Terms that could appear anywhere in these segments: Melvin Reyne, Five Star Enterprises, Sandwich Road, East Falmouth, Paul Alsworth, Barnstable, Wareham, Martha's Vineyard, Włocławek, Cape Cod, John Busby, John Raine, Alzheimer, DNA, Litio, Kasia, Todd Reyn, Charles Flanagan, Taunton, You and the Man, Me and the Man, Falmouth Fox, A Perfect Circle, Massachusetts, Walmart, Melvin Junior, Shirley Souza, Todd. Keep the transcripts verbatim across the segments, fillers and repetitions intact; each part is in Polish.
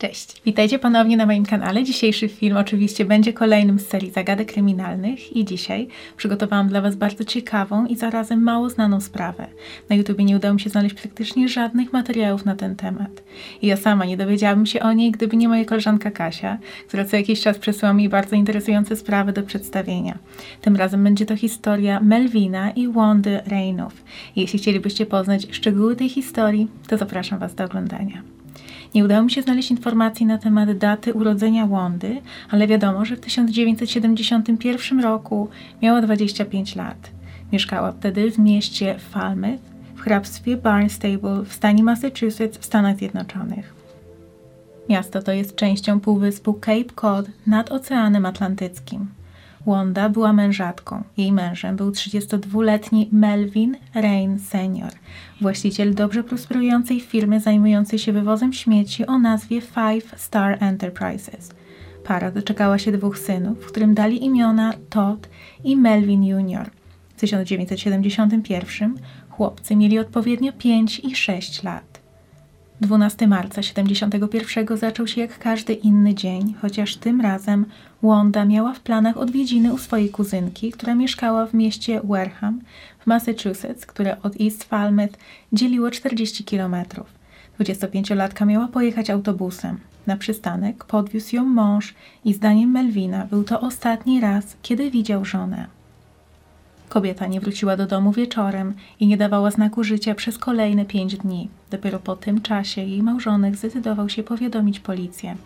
Cześć, witajcie ponownie na moim kanale. Dzisiejszy film oczywiście będzie kolejnym z serii zagadek kryminalnych i dzisiaj przygotowałam dla Was bardzo ciekawą i zarazem mało znaną sprawę. Na YouTubie nie udało mi się znaleźć praktycznie żadnych materiałów na ten temat. I ja sama nie dowiedziałabym się o niej, gdyby nie moja koleżanka Kasia, która co jakiś czas przesyła mi bardzo interesujące sprawy do przedstawienia. Tym razem będzie to historia Melvina i Wandy Reynów. Jeśli chcielibyście poznać szczegóły tej historii, to zapraszam Was do oglądania. Nie udało mi się znaleźć informacji na temat daty urodzenia Wandy, ale wiadomo, że w tysiąc dziewięćset siedemdziesiątym pierwszym roku miała dwadzieścia pięć lat. Mieszkała wtedy w mieście Falmouth w hrabstwie Barnstable w stanie Massachusetts w Stanach Zjednoczonych. Miasto to jest częścią półwyspu Cape Cod nad Oceanem Atlantyckim. Wanda była mężatką. Jej mężem był trzydziestodwuletni Melvin Reyne senior, właściciel dobrze prosperującej firmy zajmującej się wywozem śmieci o nazwie Five Star Enterprises. Para doczekała się dwóch synów, którym dali imiona Todd i Melvin Junior. W tysiąc dziewięćset siedemdziesiątym pierwszym chłopcy mieli odpowiednio pięć i sześć lat. dwunastego marca siedemdziesiątego pierwszego zaczął się jak każdy inny dzień, chociaż tym razem Wanda miała w planach odwiedziny u swojej kuzynki, która mieszkała w mieście Wareham w Massachusetts, które od East Falmouth dzieliło czterdzieści kilometrów. dwudziestopięciolatka miała pojechać autobusem. Na przystanek podwiózł ją mąż i zdaniem Melvina był to ostatni raz, kiedy widział żonę. Kobieta nie wróciła do domu wieczorem i nie dawała znaku życia przez kolejne pięć dni. Dopiero po tym czasie jej małżonek zdecydował się powiadomić policję.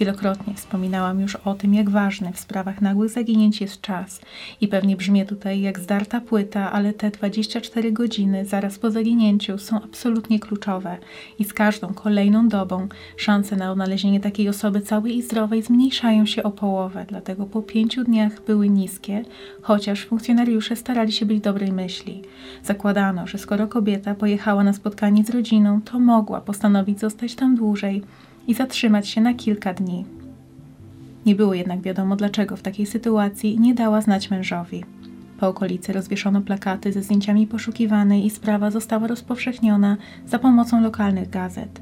Wielokrotnie wspominałam już o tym, jak ważny w sprawach nagłych zaginięć jest czas. I pewnie brzmię tutaj jak zdarta płyta, ale te dwadzieścia cztery godziny zaraz po zaginięciu są absolutnie kluczowe. I z każdą kolejną dobą szanse na odnalezienie takiej osoby całej i zdrowej zmniejszają się o połowę, dlatego po pięciu dniach były niskie, chociaż funkcjonariusze starali się być dobrej myśli. Zakładano, że skoro kobieta pojechała na spotkanie z rodziną, to mogła postanowić zostać tam dłużej i zatrzymać się na kilka dni. Nie było jednak wiadomo, dlaczego w takiej sytuacji nie dała znać mężowi. Po okolicy rozwieszono plakaty ze zdjęciami poszukiwanej i sprawa została rozpowszechniona za pomocą lokalnych gazet.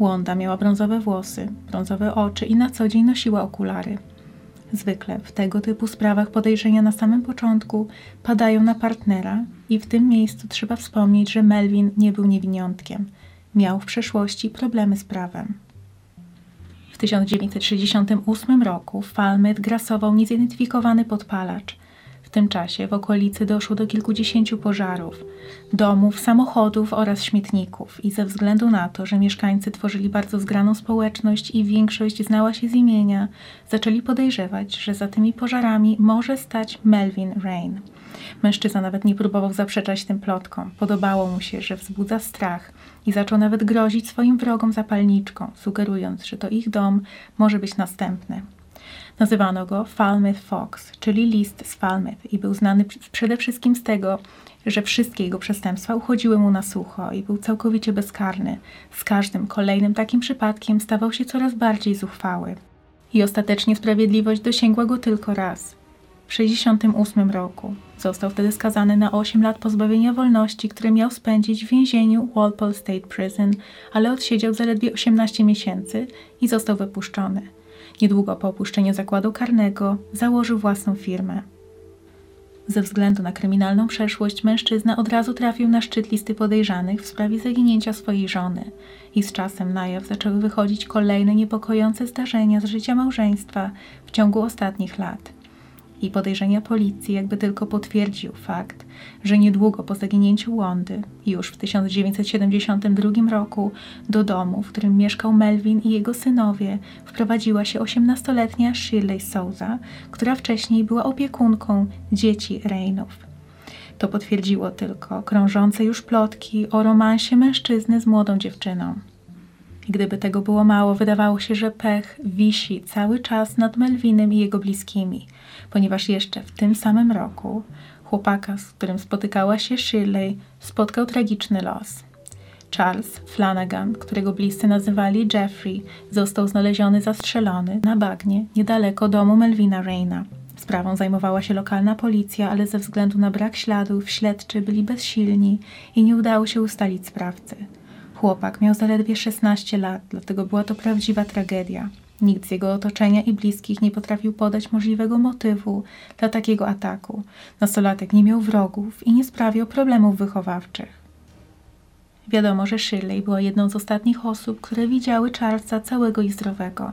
Wanda miała brązowe włosy, brązowe oczy i na co dzień nosiła okulary. Zwykle w tego typu sprawach podejrzenia na samym początku padają na partnera i w tym miejscu trzeba wspomnieć, że Melvin nie był niewiniątkiem. Miał w przeszłości problemy z prawem. W tysiąc dziewięćset sześćdziesiątym ósmym roku w Falmouth grasował niezidentyfikowany podpalacz. W tym czasie w okolicy doszło do kilkudziesięciu pożarów, domów, samochodów oraz śmietników i ze względu na to, że mieszkańcy tworzyli bardzo zgraną społeczność i większość znała się z imienia, zaczęli podejrzewać, że za tymi pożarami może stać Melvin Reyne. Mężczyzna nawet nie próbował zaprzeczać tym plotkom. Podobało mu się, że wzbudza strach i zaczął nawet grozić swoim wrogom zapalniczką, sugerując, że to ich dom może być następny. Nazywano go Falmouth Fox, czyli list z Falmouth i był znany przede wszystkim z tego, że wszystkie jego przestępstwa uchodziły mu na sucho i był całkowicie bezkarny. Z każdym kolejnym takim przypadkiem stawał się coraz bardziej zuchwały. I ostatecznie sprawiedliwość dosięgła go tylko raz. W tysiąc dziewięćset sześćdziesiątym ósmym roku został wtedy skazany na osiem lat pozbawienia wolności, które miał spędzić w więzieniu Walpole State Prison, ale odsiedział zaledwie osiemnaście miesięcy i został wypuszczony. Niedługo po opuszczeniu zakładu karnego założył własną firmę. Ze względu na kryminalną przeszłość mężczyzna od razu trafił na szczyt listy podejrzanych w sprawie zaginięcia swojej żony i z czasem na jaw zaczęły wychodzić kolejne niepokojące zdarzenia z życia małżeństwa w ciągu ostatnich lat. I podejrzenia policji jakby tylko potwierdził fakt, że niedługo po zaginięciu Wandy, już w tysiąc dziewięćset siedemdziesiątym drugim roku, do domu, w którym mieszkał Melvin i jego synowie, wprowadziła się osiemnastoletnia Shirley Souza, która wcześniej była opiekunką dzieci Reynów. To potwierdziło tylko krążące już plotki o romansie mężczyzny z młodą dziewczyną. Gdyby tego było mało, wydawało się, że pech wisi cały czas nad Melvinem i jego bliskimi, ponieważ jeszcze w tym samym roku chłopaka, z którym spotykała się Shirley, spotkał tragiczny los. Charles Flanagan, którego bliscy nazywali Jeffrey, został znaleziony zastrzelony na bagnie niedaleko domu Melvina Reyna. Sprawą zajmowała się lokalna policja, ale ze względu na brak śladów śledczy byli bezsilni i nie udało się ustalić sprawcy. Chłopak miał zaledwie szesnaście lat, dlatego była to prawdziwa tragedia. Nikt z jego otoczenia i bliskich nie potrafił podać możliwego motywu dla takiego ataku. Nastolatek nie miał wrogów i nie sprawiał problemów wychowawczych. Wiadomo, że Shirley była jedną z ostatnich osób, które widziały Charlesa całego i zdrowego.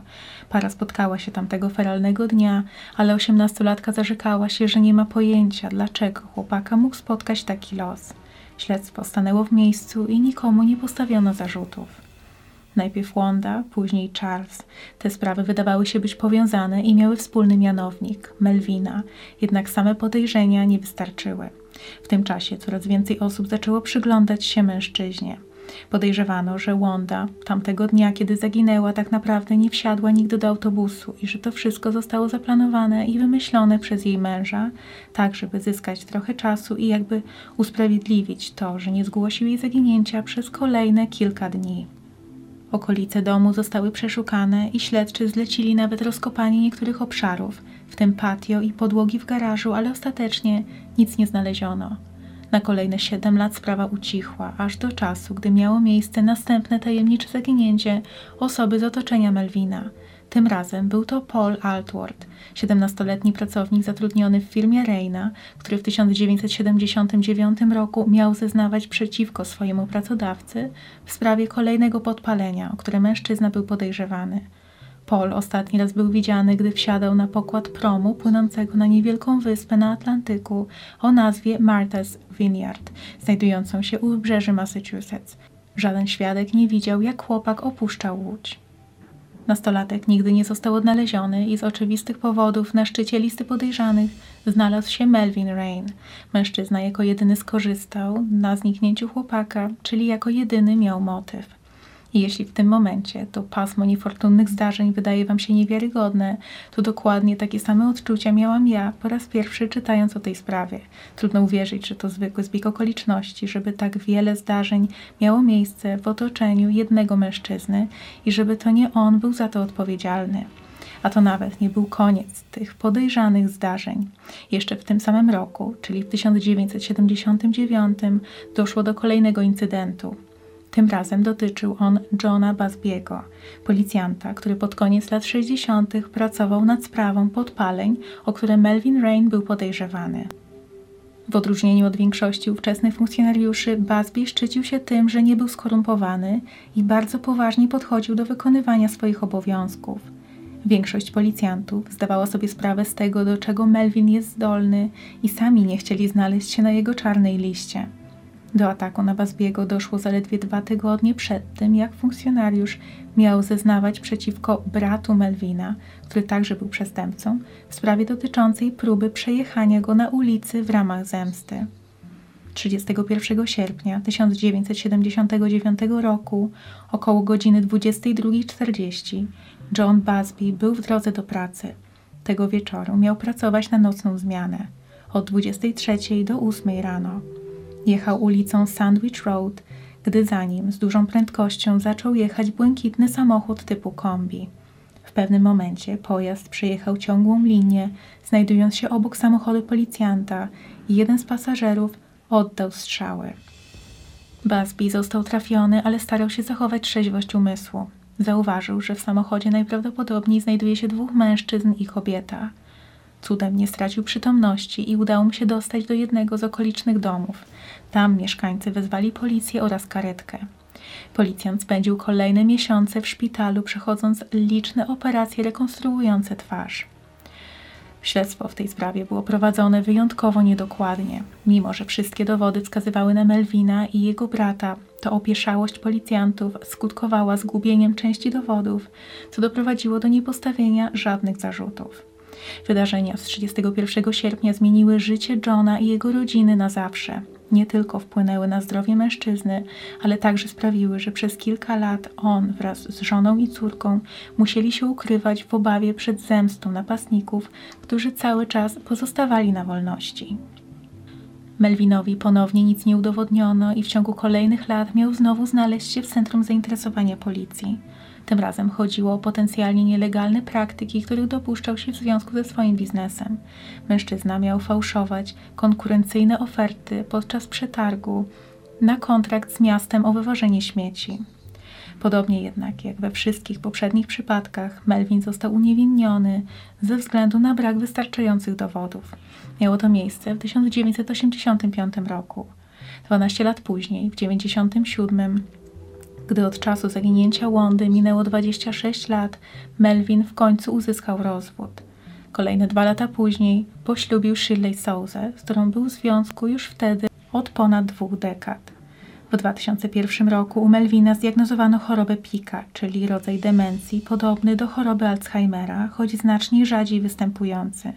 Para spotkała się tamtego feralnego dnia, ale osiemnastolatka zarzekała się, że nie ma pojęcia, dlaczego chłopaka mógł spotkać taki los. Śledztwo stanęło w miejscu i nikomu nie postawiono zarzutów. Najpierw Wanda, później Charles. Te sprawy wydawały się być powiązane i miały wspólny mianownik – Melvina. Jednak same podejrzenia nie wystarczyły. W tym czasie coraz więcej osób zaczęło przyglądać się mężczyźnie. Podejrzewano, że Wanda tamtego dnia, kiedy zaginęła, tak naprawdę nie wsiadła nigdy do autobusu i że to wszystko zostało zaplanowane i wymyślone przez jej męża, tak żeby zyskać trochę czasu i jakby usprawiedliwić to, że nie zgłosił jej zaginięcia przez kolejne kilka dni. Okolice domu zostały przeszukane i śledczy zlecili nawet rozkopanie niektórych obszarów, w tym patio i podłogi w garażu, ale ostatecznie nic nie znaleziono. Na kolejne siedem lat sprawa ucichła, aż do czasu, gdy miało miejsce następne tajemnicze zaginięcie osoby z otoczenia Melvina. Tym razem był to Paul Alsworth, siedemnastoletni pracownik zatrudniony w firmie Reyna, który w tysiąc dziewięćset siedemdziesiątym dziewiątym roku miał zeznawać przeciwko swojemu pracodawcy w sprawie kolejnego podpalenia, o które mężczyzna był podejrzewany. Paul ostatni raz był widziany, gdy wsiadał na pokład promu płynącego na niewielką wyspę na Atlantyku o nazwie Martha's Vineyard, znajdującą się u wybrzeży Massachusetts. Żaden świadek nie widział, jak chłopak opuszczał łódź. Nastolatek nigdy nie został odnaleziony i z oczywistych powodów na szczycie listy podejrzanych znalazł się Melvin Reyne. Mężczyzna jako jedyny skorzystał na zniknięciu chłopaka, czyli jako jedyny miał motyw. I jeśli w tym momencie to pasmo niefortunnych zdarzeń wydaje wam się niewiarygodne, to dokładnie takie same odczucia miałam ja po raz pierwszy czytając o tej sprawie. Trudno uwierzyć, że to zwykły zbieg okoliczności, żeby tak wiele zdarzeń miało miejsce w otoczeniu jednego mężczyzny i żeby to nie on był za to odpowiedzialny. A to nawet nie był koniec tych podejrzanych zdarzeń. Jeszcze w tym samym roku, czyli w tysiąc dziewięćset siedemdziesiątym dziewiątym, doszło do kolejnego incydentu. Tym razem dotyczył on Johna Busbiego, policjanta, który pod koniec lat sześćdziesiątych pracował nad sprawą podpaleń, o które Melvin Reyne był podejrzewany. W odróżnieniu od większości ówczesnych funkcjonariuszy, Busby szczycił się tym, że nie był skorumpowany i bardzo poważnie podchodził do wykonywania swoich obowiązków. Większość policjantów zdawała sobie sprawę z tego, do czego Melvin jest zdolny i sami nie chcieli znaleźć się na jego czarnej liście. Do ataku na Busby'ego doszło zaledwie dwa tygodnie przed tym, jak funkcjonariusz miał zeznawać przeciwko bratu Melvina, który także był przestępcą, w sprawie dotyczącej próby przejechania go na ulicy w ramach zemsty. trzydziestego pierwszego sierpnia tysiąc dziewięćset siedemdziesiątego dziewiątego roku, około godziny dwudziestej drugiej czterdzieści, John Busby był w drodze do pracy. Tego wieczoru miał pracować na nocną zmianę, od dwudziestej trzeciej do ósmej rano. Jechał ulicą Sandwich Road, gdy za nim z dużą prędkością zaczął jechać błękitny samochód typu kombi. W pewnym momencie pojazd przejechał ciągłą linię, znajdując się obok samochodu policjanta i jeden z pasażerów oddał strzały. Busby został trafiony, ale starał się zachować trzeźwość umysłu. Zauważył, że w samochodzie najprawdopodobniej znajduje się dwóch mężczyzn i kobieta. Cudem nie stracił przytomności i udało mu się dostać do jednego z okolicznych domów. Tam mieszkańcy wezwali policję oraz karetkę. Policjant spędził kolejne miesiące w szpitalu, przechodząc liczne operacje rekonstruujące twarz. Śledztwo w tej sprawie było prowadzone wyjątkowo niedokładnie. Mimo że wszystkie dowody wskazywały na Melvina i jego brata, to opieszałość policjantów skutkowała zgubieniem części dowodów, co doprowadziło do niepostawienia żadnych zarzutów. Wydarzenia z trzydziestego pierwszego sierpnia zmieniły życie Johna i jego rodziny na zawsze. Nie tylko wpłynęły na zdrowie mężczyzny, ale także sprawiły, że przez kilka lat on wraz z żoną i córką musieli się ukrywać w obawie przed zemstą napastników, którzy cały czas pozostawali na wolności. Melvinowi ponownie nic nie udowodniono i w ciągu kolejnych lat miał znowu znaleźć się w centrum zainteresowania policji. Tym razem chodziło o potencjalnie nielegalne praktyki, których dopuszczał się w związku ze swoim biznesem. Mężczyzna miał fałszować konkurencyjne oferty podczas przetargu na kontrakt z miastem o wywożenie śmieci. Podobnie jednak jak we wszystkich poprzednich przypadkach, Melvin został uniewinniony ze względu na brak wystarczających dowodów. Miało to miejsce w tysiąc dziewięćset osiemdziesiątym piątym roku. dwanaście lat później, w dziewięćdziesiątym siódmym, gdy od czasu zaginięcia Wandy minęło dwadzieścia sześć lat, Melvin w końcu uzyskał rozwód. Kolejne dwa lata później poślubił Shirley Souzę, z którą był w związku już wtedy od ponad dwóch dekad. W dwa tysiące pierwszym roku u Melvina zdiagnozowano chorobę Pika, czyli rodzaj demencji podobny do choroby Alzheimera, choć znacznie rzadziej występujący.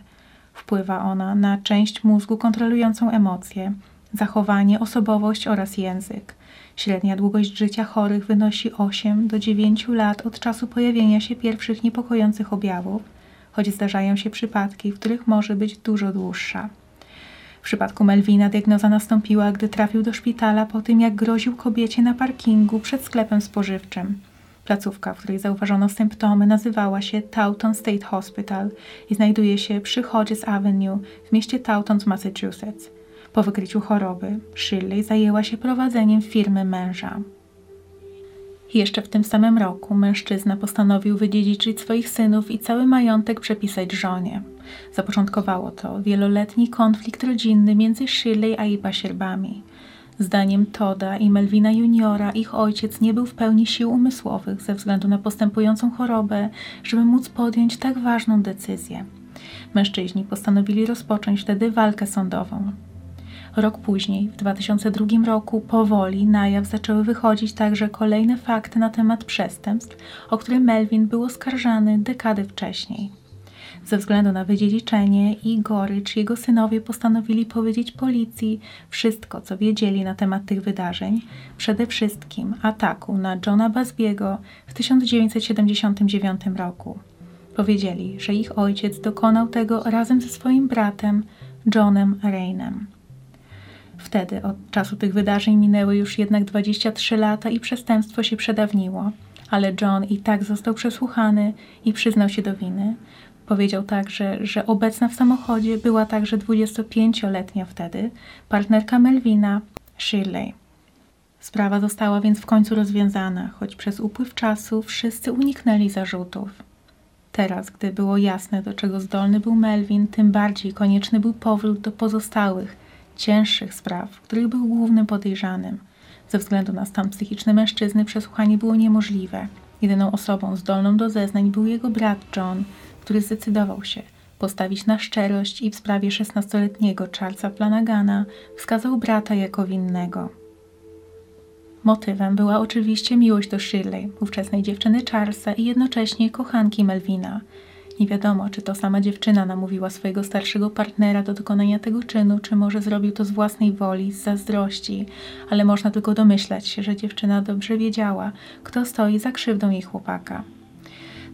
Wpływa ona na część mózgu kontrolującą emocje, zachowanie, osobowość oraz język. Średnia długość życia chorych wynosi osiem do dziewięciu lat od czasu pojawienia się pierwszych niepokojących objawów, choć zdarzają się przypadki, w których może być dużo dłuższa. W przypadku Melvina diagnoza nastąpiła, gdy trafił do szpitala po tym, jak groził kobiecie na parkingu przed sklepem spożywczym. Placówka, w której zauważono symptomy, nazywała się Taunton State Hospital i znajduje się przy Hodges Avenue w mieście Taunton w Massachusetts. Po wykryciu choroby Shirley zajęła się prowadzeniem firmy męża. Jeszcze w tym samym roku mężczyzna postanowił wydziedziczyć swoich synów i cały majątek przepisać żonie. Zapoczątkowało to wieloletni konflikt rodzinny między Shirley a jej pasierbami. Zdaniem Todda i Melvina Juniora ich ojciec nie był w pełni sił umysłowych ze względu na postępującą chorobę, żeby móc podjąć tak ważną decyzję. Mężczyźni postanowili rozpocząć wtedy walkę sądową. Rok później, w dwa tysiące drugim roku, powoli na jaw zaczęły wychodzić także kolejne fakty na temat przestępstw, o które Melvin był oskarżany dekady wcześniej. Ze względu na wydziedziczenie i gorycz jego synowie postanowili powiedzieć policji wszystko, co wiedzieli na temat tych wydarzeń, przede wszystkim ataku na Johna Busbiego w tysiąc dziewięćset siedemdziesiątym dziewiątym roku. Powiedzieli, że ich ojciec dokonał tego razem ze swoim bratem Johnem Rainem. Wtedy od czasu tych wydarzeń minęły już jednak dwadzieścia trzy lata i przestępstwo się przedawniło, ale John i tak został przesłuchany i przyznał się do winy. Powiedział także, że obecna w samochodzie była także dwudziestopięcioletnia wtedy partnerka Melvina, Shirley. Sprawa została więc w końcu rozwiązana, choć przez upływ czasu wszyscy uniknęli zarzutów. Teraz, gdy było jasne, do czego zdolny był Melvin, tym bardziej konieczny był powrót do pozostałych, cięższych spraw, w których był głównym podejrzanym. Ze względu na stan psychiczny mężczyzny przesłuchanie było niemożliwe. Jedyną osobą zdolną do zeznań był jego brat John, który zdecydował się postawić na szczerość i w sprawie szesnastoletniego Charlesa Flanagana wskazał brata jako winnego. Motywem była oczywiście miłość do Shirley, ówczesnej dziewczyny Charlesa i jednocześnie kochanki Melvina. Nie wiadomo, czy to sama dziewczyna namówiła swojego starszego partnera do dokonania tego czynu, czy może zrobił to z własnej woli, z zazdrości, ale można tylko domyślać się, że dziewczyna dobrze wiedziała, kto stoi za krzywdą jej chłopaka.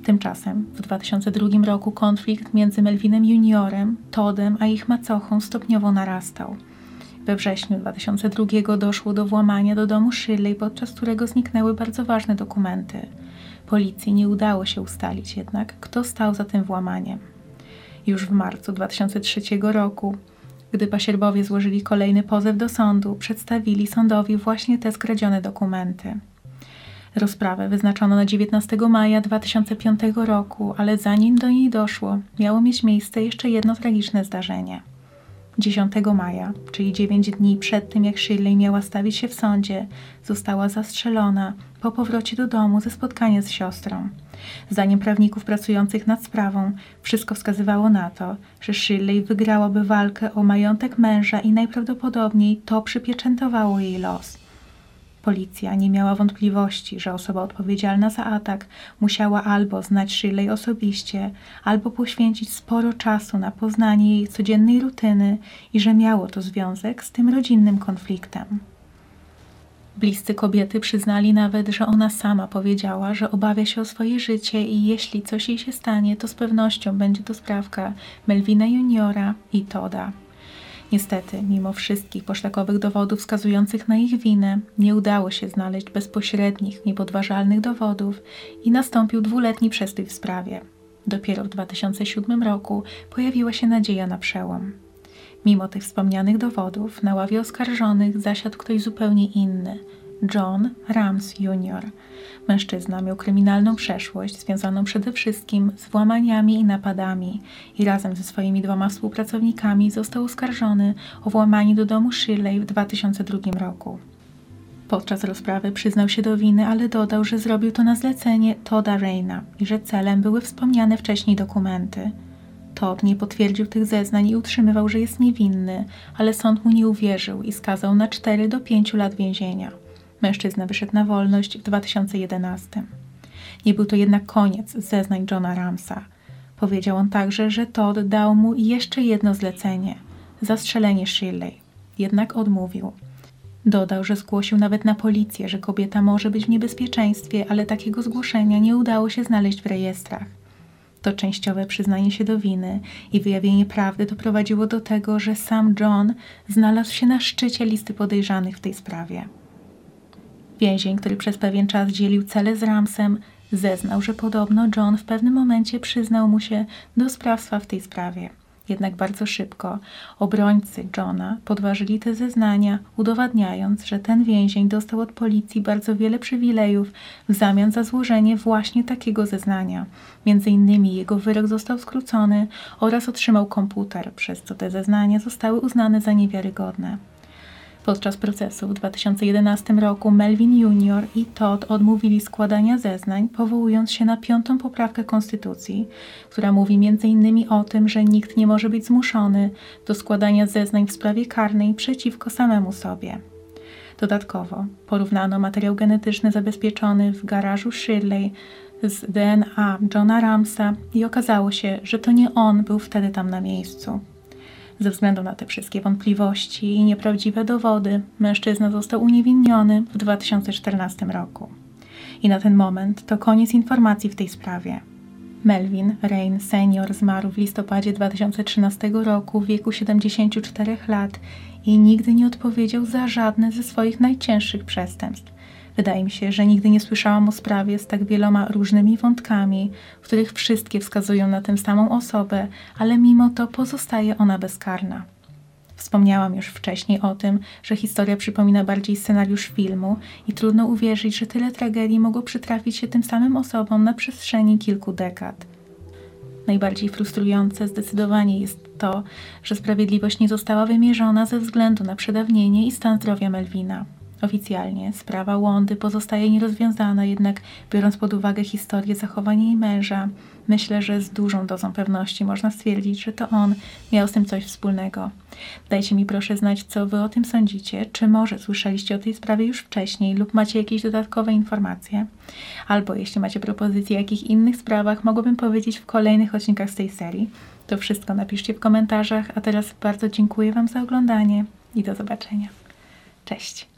Tymczasem w dwa tysiące drugim roku konflikt między Melvinem Juniorem, Toddem a ich macochą stopniowo narastał. We wrześniu dwa tysiące drugiego doszło do włamania do domu Shirley, podczas którego zniknęły bardzo ważne dokumenty. Policji nie udało się ustalić jednak, kto stał za tym włamaniem. Już w marcu dwa tysiące trzeciego roku, gdy pasierbowie złożyli kolejny pozew do sądu, przedstawili sądowi właśnie te skradzione dokumenty. Rozprawę wyznaczono na dziewiętnastego maja dwa tysiące piątego roku, ale zanim do niej doszło, miało mieć miejsce jeszcze jedno tragiczne zdarzenie. dziesiątego maja, czyli dziewięć dni przed tym, jak Shirley miała stawić się w sądzie, została zastrzelona po powrocie do domu ze spotkania z siostrą. Zdaniem prawników pracujących nad sprawą, wszystko wskazywało na to, że Shirley wygrałaby walkę o majątek męża i najprawdopodobniej to przypieczętowało jej los. Policja nie miała wątpliwości, że osoba odpowiedzialna za atak musiała albo znać Shirley osobiście, albo poświęcić sporo czasu na poznanie jej codziennej rutyny i że miało to związek z tym rodzinnym konfliktem. Bliscy kobiety przyznali nawet, że ona sama powiedziała, że obawia się o swoje życie i jeśli coś jej się stanie, to z pewnością będzie to sprawka Melvina Juniora i Todda. Niestety, mimo wszystkich poszlakowych dowodów wskazujących na ich winę, nie udało się znaleźć bezpośrednich, niepodważalnych dowodów i nastąpił dwuletni przestój w sprawie. Dopiero w dwa tysiące siódmym roku pojawiła się nadzieja na przełom. Mimo tych wspomnianych dowodów na ławie oskarżonych zasiadł ktoś zupełnie inny – John Rams junior Mężczyzna miał kryminalną przeszłość związaną przede wszystkim z włamaniami i napadami i razem ze swoimi dwoma współpracownikami został oskarżony o włamanie do domu Shirley w dwa tysiące drugim roku. Podczas rozprawy przyznał się do winy, ale dodał, że zrobił to na zlecenie Todda Reyna i że celem były wspomniane wcześniej dokumenty. Todd nie potwierdził tych zeznań i utrzymywał, że jest niewinny, ale sąd mu nie uwierzył i skazał na cztery do pięciu lat więzienia. Mężczyzna wyszedł na wolność w dwa tysiące jedenastym. Nie był to jednak koniec zeznań Johna Ramsa. Powiedział on także, że Todd dał mu jeszcze jedno zlecenie – zastrzelenie Shirley. Jednak odmówił. Dodał, że zgłosił nawet na policję, że kobieta może być w niebezpieczeństwie, ale takiego zgłoszenia nie udało się znaleźć w rejestrach. To częściowe przyznanie się do winy i wyjawienie prawdy doprowadziło do tego, że sam John znalazł się na szczycie listy podejrzanych w tej sprawie. Więzień, który przez pewien czas dzielił cele z Ramsem, zeznał, że podobno John w pewnym momencie przyznał mu się do sprawstwa w tej sprawie. Jednak bardzo szybko obrońcy Johna podważyli te zeznania, udowadniając, że ten więzień dostał od policji bardzo wiele przywilejów w zamian za złożenie właśnie takiego zeznania. Między innymi jego wyrok został skrócony oraz otrzymał komputer, przez co te zeznania zostały uznane za niewiarygodne. Podczas procesu w dwa tysiące jedenastym roku Melvin Junior i Todd odmówili składania zeznań, powołując się na piątą poprawkę Konstytucji, która mówi między innymi o tym, że nikt nie może być zmuszony do składania zeznań w sprawie karnej przeciwko samemu sobie. Dodatkowo porównano materiał genetyczny zabezpieczony w garażu Shirley z D N A Johna Ramsa i okazało się, że to nie on był wtedy tam na miejscu. Ze względu na te wszystkie wątpliwości i nieprawdziwe dowody, mężczyzna został uniewinniony w dwa tysiące czternastym roku. I na ten moment to koniec informacji w tej sprawie. Melvin Reyne senior zmarł w listopadzie dwa tysiące trzynastego roku w wieku siedemdziesięciu czterech lat i nigdy nie odpowiedział za żadne ze swoich najcięższych przestępstw. Wydaje mi się, że nigdy nie słyszałam o sprawie z tak wieloma różnymi wątkami, w których wszystkie wskazują na tę samą osobę, ale mimo to pozostaje ona bezkarna. Wspomniałam już wcześniej o tym, że historia przypomina bardziej scenariusz filmu i trudno uwierzyć, że tyle tragedii mogło przytrafić się tym samym osobom na przestrzeni kilku dekad. Najbardziej frustrujące zdecydowanie jest to, że sprawiedliwość nie została wymierzona ze względu na przedawnienie i stan zdrowia Melvina. Oficjalnie sprawa Wandy pozostaje nierozwiązana, jednak biorąc pod uwagę historię zachowania jej męża, myślę, że z dużą dozą pewności można stwierdzić, że to on miał z tym coś wspólnego. Dajcie mi proszę znać, co wy o tym sądzicie, czy może słyszeliście o tej sprawie już wcześniej lub macie jakieś dodatkowe informacje. Albo jeśli macie propozycje, o jakich innych sprawach mogłabym powiedzieć w kolejnych odcinkach z tej serii. To wszystko napiszcie w komentarzach, a teraz bardzo dziękuję wam za oglądanie i do zobaczenia. Cześć!